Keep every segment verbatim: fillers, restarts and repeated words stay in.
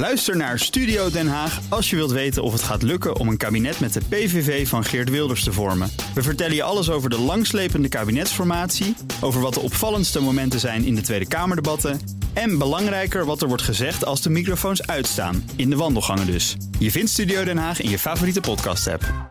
Luister naar Studio Den Haag als je wilt weten of het gaat lukken om een kabinet met de P V V van Geert Wilders te vormen. We vertellen je alles over de langslepende kabinetsformatie, over wat de opvallendste momenten zijn in de Tweede Kamerdebatten en belangrijker wat er wordt gezegd als de microfoons uitstaan, in de wandelgangen dus. Je vindt Studio Den Haag in je favoriete podcast-app.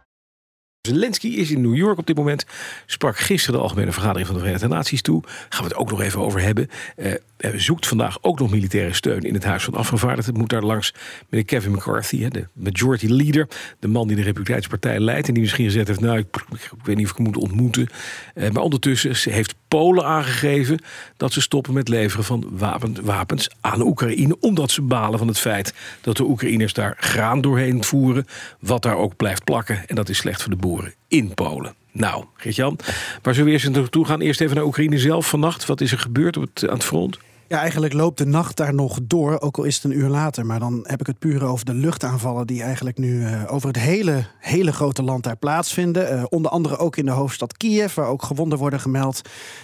Zelensky is in New York op dit moment, sprak gisteren de Algemene Vergadering van de Verenigde Naties toe. Daar gaan we het ook nog even over hebben. Uh, zoekt vandaag ook nog militaire steun in het Huis van Afgevaardigden. Het moet daar langs meneer Kevin McCarthy, de majority leader. De man die de Republikeinse Partij leidt en die misschien gezegd heeft, nou, ik, ik weet niet of ik hem moet ontmoeten. Uh, maar ondertussen heeft Polen aangegeven dat ze stoppen met leveren van wapen, wapens aan Oekraïne. Omdat ze balen van het feit dat de Oekraïners daar graan doorheen voeren. Wat daar ook blijft plakken. En dat is slecht voor de boeren in Polen. Nou, Geert-Jan, waar zullen we eerst naartoe gaan? Eerst even naar Oekraïne zelf vannacht. Wat is er gebeurd op het, aan het front? Ja, eigenlijk loopt de nacht daar nog door, ook al is het een uur later. Maar dan heb ik het puur over de luchtaanvallen die eigenlijk nu uh, over het hele, hele grote land daar plaatsvinden. Uh, onder andere ook in de hoofdstad Kiev, waar ook gewonden worden gemeld.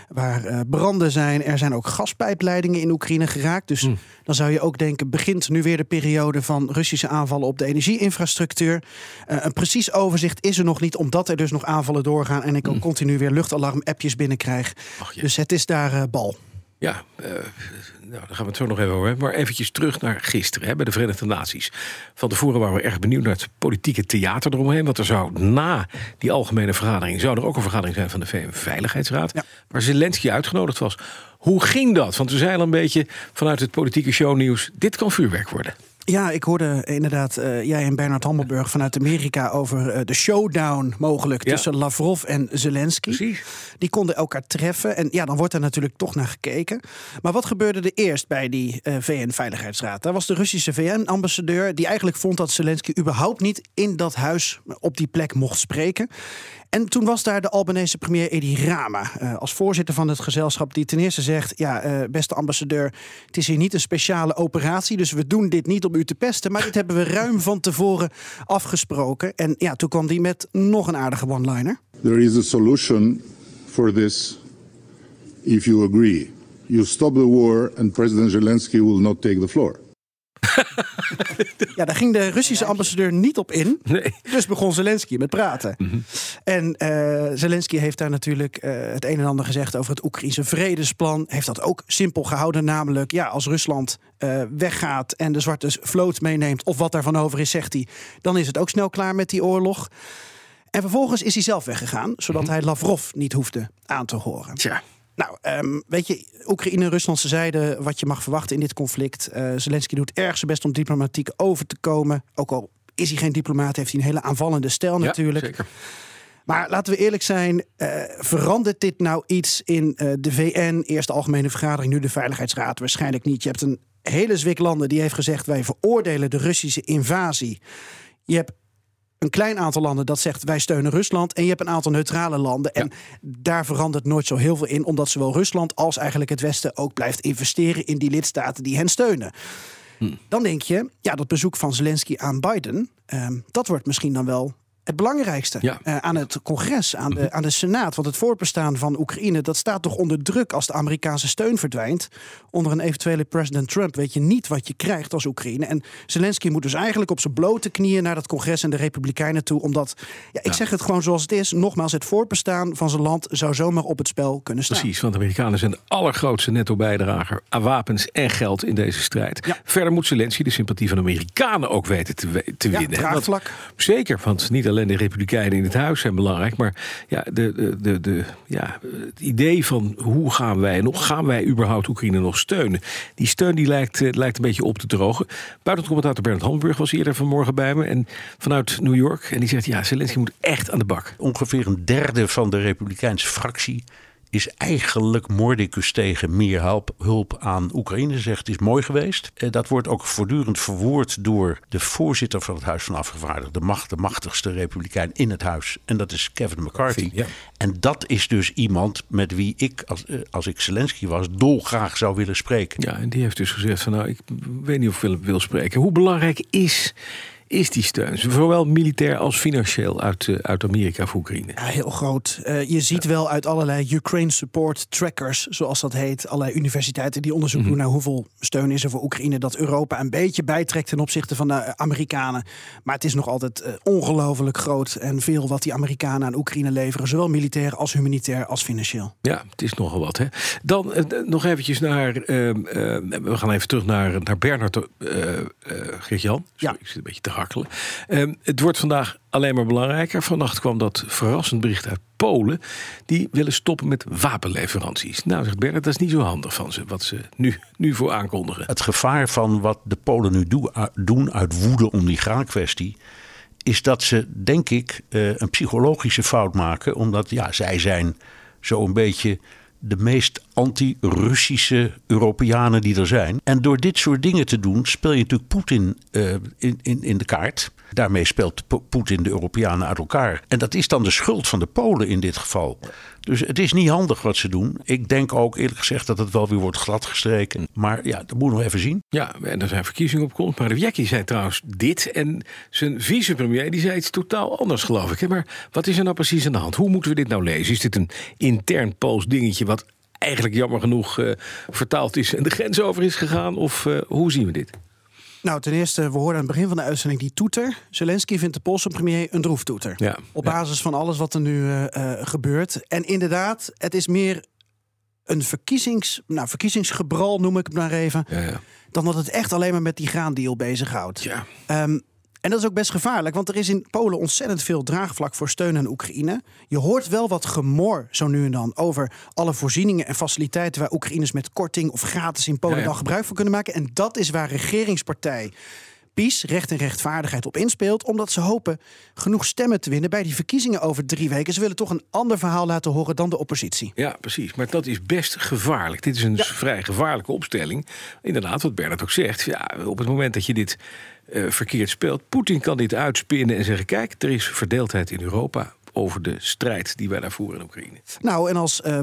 Waar uh, branden zijn. Er zijn ook gaspijpleidingen in Oekraïne geraakt. Dus mm. dan zou je ook denken, begint nu weer de periode van Russische aanvallen op de energieinfrastructuur. Uh, een precies overzicht is er nog niet, omdat er dus nog aanvallen doorgaan. En ik mm. ook continu weer luchtalarm-appjes binnenkrijg. Ach, ja. Dus het is daar uh, bal. Ja, uh, nou, daar gaan we het zo nog even over hebben. Maar eventjes terug naar gisteren, hè, bij de Verenigde Naties. Van tevoren waren we erg benieuwd naar het politieke theater eromheen. Want er zou na die algemene vergadering... zou er ook een vergadering zijn van de V N-veiligheidsraad... Ja. Waar Zelensky uitgenodigd was. Hoe ging dat? Want we zeiden al een beetje vanuit het politieke shownieuws... dit kan vuurwerk worden. Ja, ik hoorde inderdaad uh, jij en Bernard Hammelburg vanuit Amerika... over uh, de showdown mogelijk ja. tussen Lavrov en Zelensky. Precies. Die konden elkaar treffen. En ja, dan wordt er natuurlijk toch naar gekeken. Maar wat gebeurde er eerst bij die uh, V N-veiligheidsraad? Daar was de Russische V N-ambassadeur... die eigenlijk vond dat Zelensky überhaupt niet in dat huis... op die plek mocht spreken... En toen was daar de Albanese premier Edi Rama... Uh, als voorzitter van het gezelschap die ten eerste zegt... ja, uh, beste ambassadeur, het is hier niet een speciale operatie... dus we doen dit niet om u te pesten... maar dit hebben we ruim van tevoren afgesproken. En ja, toen kwam die met nog een aardige one-liner. There is a solution for this if you agree. You stop the war and President Zelensky will not take the floor. Ja, daar ging de Russische ambassadeur niet op in. Nee. Dus begon Zelensky met praten. Mm-hmm. En uh, Zelensky heeft daar natuurlijk uh, het een en ander gezegd... over het Oekraïnse vredesplan. Heeft dat ook simpel gehouden. Namelijk, ja, als Rusland uh, weggaat en de zwarte vloot meeneemt... of wat daarvan over is, zegt hij... dan is het ook snel klaar met die oorlog. En vervolgens is hij zelf weggegaan... zodat mm-hmm. hij Lavrov niet hoefde aan te horen. Tja. Nou, um, weet je, Oekraïne en Rusland, ze zeiden wat je mag verwachten in dit conflict. Uh, Zelensky doet erg zijn best om diplomatiek over te komen. Ook al is hij geen diplomaat, heeft hij een hele aanvallende stijl ja, natuurlijk. Zeker. Maar laten we eerlijk zijn, uh, verandert dit nou iets in uh, de V N? Eerst de Algemene Vergadering, nu de Veiligheidsraad? Waarschijnlijk niet. Je hebt een hele zwik landen die heeft gezegd... wij veroordelen de Russische invasie. Je hebt... een klein aantal landen dat zegt wij steunen Rusland... en je hebt een aantal neutrale landen. En ja. daar verandert nooit zo heel veel in... omdat zowel Rusland als eigenlijk het Westen ook blijft investeren... in die lidstaten die hen steunen. Hm. Dan denk je, ja, dat bezoek van Zelensky aan Biden... Um, dat wordt misschien dan wel het belangrijkste. Ja. Uh, aan het congres, aan de, aan de Senaat. Want het voortbestaan van Oekraïne... dat staat toch onder druk als de Amerikaanse steun verdwijnt. Onder een eventuele president Trump weet je niet wat je krijgt als Oekraïne. En Zelensky moet dus eigenlijk op zijn blote knieën... naar dat congres en de Republikeinen toe. Omdat, ja, ik ja. zeg het gewoon zoals het is... nogmaals, het voortbestaan van zijn land... zou zomaar op het spel kunnen staan. Precies, want de Amerikanen zijn de allergrootste netto-bijdrager... aan wapens en geld in deze strijd. Ja. Verder moet Zelensky de sympathie van de Amerikanen ook weten te, we- te ja, winnen. Draagvlak. Want, zeker, want niet alleen... Alleen de Republikeinen in het huis zijn belangrijk. Maar ja, de, de, de, de, ja, het idee van hoe gaan wij nog... gaan wij überhaupt Oekraïne nog steunen? Die steun die lijkt, lijkt een beetje op te drogen. Buitenlandcommentator Bernard Hammelburg was eerder vanmorgen bij me... en vanuit New York. En die zegt, ja, Zelensky moet echt aan de bak. Ongeveer een derde van de Republikeinse fractie... is eigenlijk mordicus tegen meer hulp aan Oekraïne. Zegt, het is mooi geweest. Dat wordt ook voortdurend verwoord door de voorzitter van het Huis van Afgevaardigden, de, macht, de machtigste republikein in het huis. En dat is Kevin McCarthy. Ja. En dat is dus iemand met wie ik, als, als ik Zelensky was, dolgraag zou willen spreken. Ja, en die heeft dus gezegd van, nou, ik weet niet of ik wil, wil spreken. Hoe belangrijk is... is die steun? Zowel militair als financieel uit, uh, uit Amerika voor Oekraïne. Ja, heel groot. Uh, je ziet wel uit allerlei Ukraine support trackers, zoals dat heet, allerlei universiteiten die onderzoek mm-hmm. doen naar hoeveel steun is er voor Oekraïne, dat Europa een beetje bijtrekt ten opzichte van de Amerikanen. Maar het is nog altijd uh, ongelooflijk groot en veel wat die Amerikanen aan Oekraïne leveren, zowel militair als humanitair als financieel. Ja, het is nogal wat. Hè? Dan uh, nog eventjes naar, uh, uh, we gaan even terug naar, naar Bernard, uh, uh, Geert-Jan. Ja. Ik zit een beetje te hakkelen. Uh, het wordt vandaag alleen maar belangrijker. Vannacht kwam dat verrassend bericht uit Polen. Die willen stoppen met wapenleveranties. Nou, zegt Bernard, dat is niet zo handig van ze, wat ze nu, nu voor aankondigen. Het gevaar van wat de Polen nu doen uit woede om die graankwestie is dat ze, denk ik, een psychologische fout maken. Omdat, ja, zij zijn zo'n beetje de meest anti-Russische Europeanen die er zijn. En door dit soort dingen te doen speel je natuurlijk Poetin uh, in, in, in de kaart. Daarmee speelt Poetin de Europeanen uit elkaar. En dat is dan de schuld van de Polen in dit geval. Dus het is niet handig wat ze doen. Ik denk ook eerlijk gezegd dat het wel weer wordt gladgestreken. Maar ja, dat moet nog even zien. Ja, en er zijn verkiezingen op komst. Maar Morawiecki zei trouwens dit. En zijn vicepremier die zei iets totaal anders, geloof ik. Maar wat is er nou precies aan de hand? Hoe moeten we dit nou lezen? Is dit een intern Pools dingetje wat eigenlijk jammer genoeg uh, vertaald is en de grens over is gegaan? Of uh, hoe zien we dit? Nou, ten eerste, we hoorden aan het begin van de uitzending die toeter. Zelensky vindt de Poolse premier een droeftoeter. Ja, op basis ja. van alles wat er nu uh, gebeurt. En inderdaad, het is meer een verkiezings, nou, verkiezingsgebral, noem ik het maar even. Ja, ja. Dan dat het echt alleen maar met die graandeal bezighoudt. Ja. Um, en dat is ook best gevaarlijk, want er is in Polen ontzettend veel draagvlak voor steun aan Oekraïne. Je hoort wel wat gemor zo nu en dan over alle voorzieningen en faciliteiten waar Oekraïners met korting of gratis in Polen ja, ja. dan gebruik van kunnen maken. En dat is waar regeringspartij PiS, Recht en Rechtvaardigheid, op inspeelt, omdat ze hopen genoeg stemmen te winnen bij die verkiezingen over drie weken. Ze willen toch een ander verhaal laten horen dan de oppositie. Ja, precies. Maar dat is best gevaarlijk. Dit is een ja. vrij gevaarlijke opstelling. Inderdaad, wat Bernard ook zegt. Ja, op het moment dat je dit uh, verkeerd speelt, Poetin kan dit uitspinnen en zeggen, kijk, er is verdeeldheid in Europa over de strijd die wij daar voeren in Oekraïne. Nou, en als uh,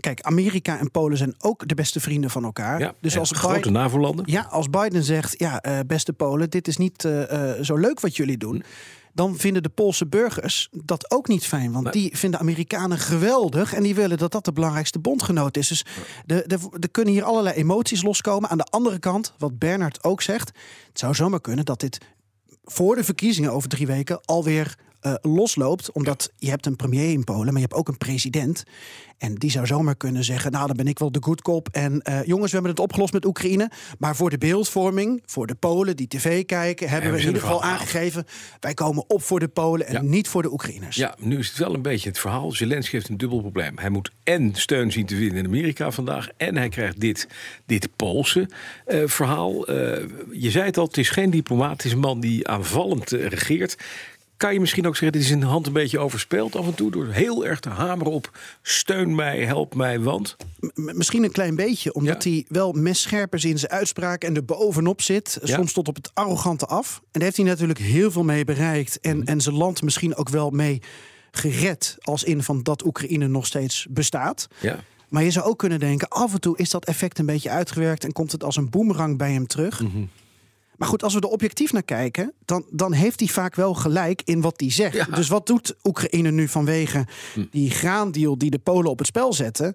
kijk, Amerika en Polen zijn ook de beste vrienden van elkaar. Ja, dus als grote Biden, NAVO-landen. Ja, als Biden zegt, ja, uh, beste Polen, dit is niet uh, uh, zo leuk wat jullie doen, dan vinden de Poolse burgers dat ook niet fijn. Want nee. die vinden Amerikanen geweldig en die willen dat dat de belangrijkste bondgenoot is. Dus er de, de, de kunnen hier allerlei emoties loskomen. Aan de andere kant, wat Bernard ook zegt, het zou zomaar kunnen dat dit voor de verkiezingen over drie weken alweer Uh, losloopt, omdat je hebt een premier in Polen, maar je hebt ook een president. En die zou zomaar kunnen zeggen, nou, dan ben ik wel de good cop. En uh, jongens, we hebben het opgelost met Oekraïne. Maar voor de beeldvorming, voor de Polen die tv kijken, hebben ja, we in ieder geval aangegeven, wij komen op voor de Polen en ja. niet voor de Oekraïners. Ja, nu is het wel een beetje het verhaal. Zelensky heeft een dubbel probleem. Hij moet en steun zien te vinden in Amerika vandaag, en hij krijgt dit, dit Poolse uh, verhaal. Uh, je zei het al, het is geen diplomaat, het is een man die aanvallend uh, regeert. Kan je misschien ook zeggen, dit is in de hand een beetje overspeeld af en toe, door heel erg te hameren op steun mij, help mij, want M- misschien een klein beetje, omdat ja. hij wel messcherp is in zijn uitspraken en er bovenop zit, ja. soms tot op het arrogante af. En daar heeft hij natuurlijk heel veel mee bereikt en, mm. en zijn land misschien ook wel mee gered, als in van dat Oekraïne nog steeds bestaat. Ja. Maar je zou ook kunnen denken, af en toe is dat effect een beetje uitgewerkt en komt het als een boemerang bij hem terug. Mm-hmm. Maar goed, als we er objectief naar kijken, dan, dan heeft hij vaak wel gelijk in wat hij zegt. Ja. Dus wat doet Oekraïne nu vanwege die graandeal die de Polen op het spel zetten?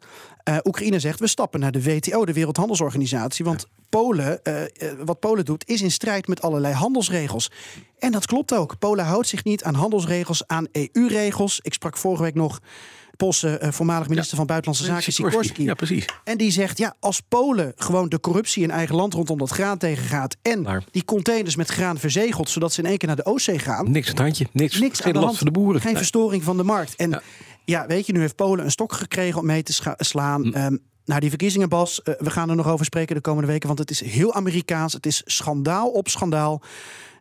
Uh, Oekraïne zegt, we stappen naar de W T O, de Wereldhandelsorganisatie. Want ja. Polen, uh, uh, wat Polen doet, is in strijd met allerlei handelsregels. En dat klopt ook. Polen houdt zich niet aan handelsregels, aan E U-regels. Ik sprak vorige week nog Poolse uh, voormalig minister ja. van Buitenlandse Zaken, Sikorski. Ja, precies. En die zegt, ja, als Polen gewoon de corruptie in eigen land rondom dat graan tegengaat en maar die containers met graan verzegelt, zodat ze in één keer naar de Oostzee gaan. Niks aan het handje, niks. niks Geen aan de hand, last voor de boeren. Geen nee. verstoring van de markt. En ja. ja, weet je, nu heeft Polen een stok gekregen om mee te scha- slaan. Mm. Um, nou, die verkiezingen, Bas, uh, we gaan er nog over spreken de komende weken, want het is heel Amerikaans. Het is schandaal op schandaal.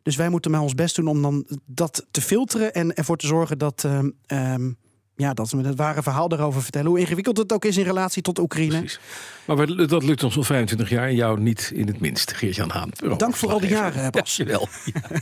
Dus wij moeten maar ons best doen om dan dat te filteren en ervoor te zorgen dat Um, um, ja, dat we het ware verhaal daarover vertellen, hoe ingewikkeld het ook is in relatie tot Oekraïne. Precies. Maar dat lukt ons al vijfentwintig jaar en jou niet in het minst, Geert-Jan Haan. Dank voor, voor al die jaren, Bas. Ja, jawel. Ja.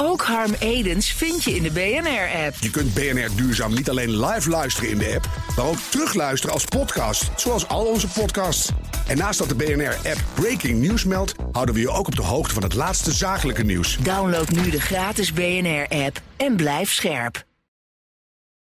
Ook Harm Edens vind je in de B N R-app. Je kunt B N R Duurzaam niet alleen live luisteren in de app, maar ook terugluisteren als podcast, zoals al onze podcasts. En naast dat de B N R-app Breaking News meldt, houden we je ook op de hoogte van het laatste zakelijke nieuws. Download nu de gratis B N R-app en blijf scherp.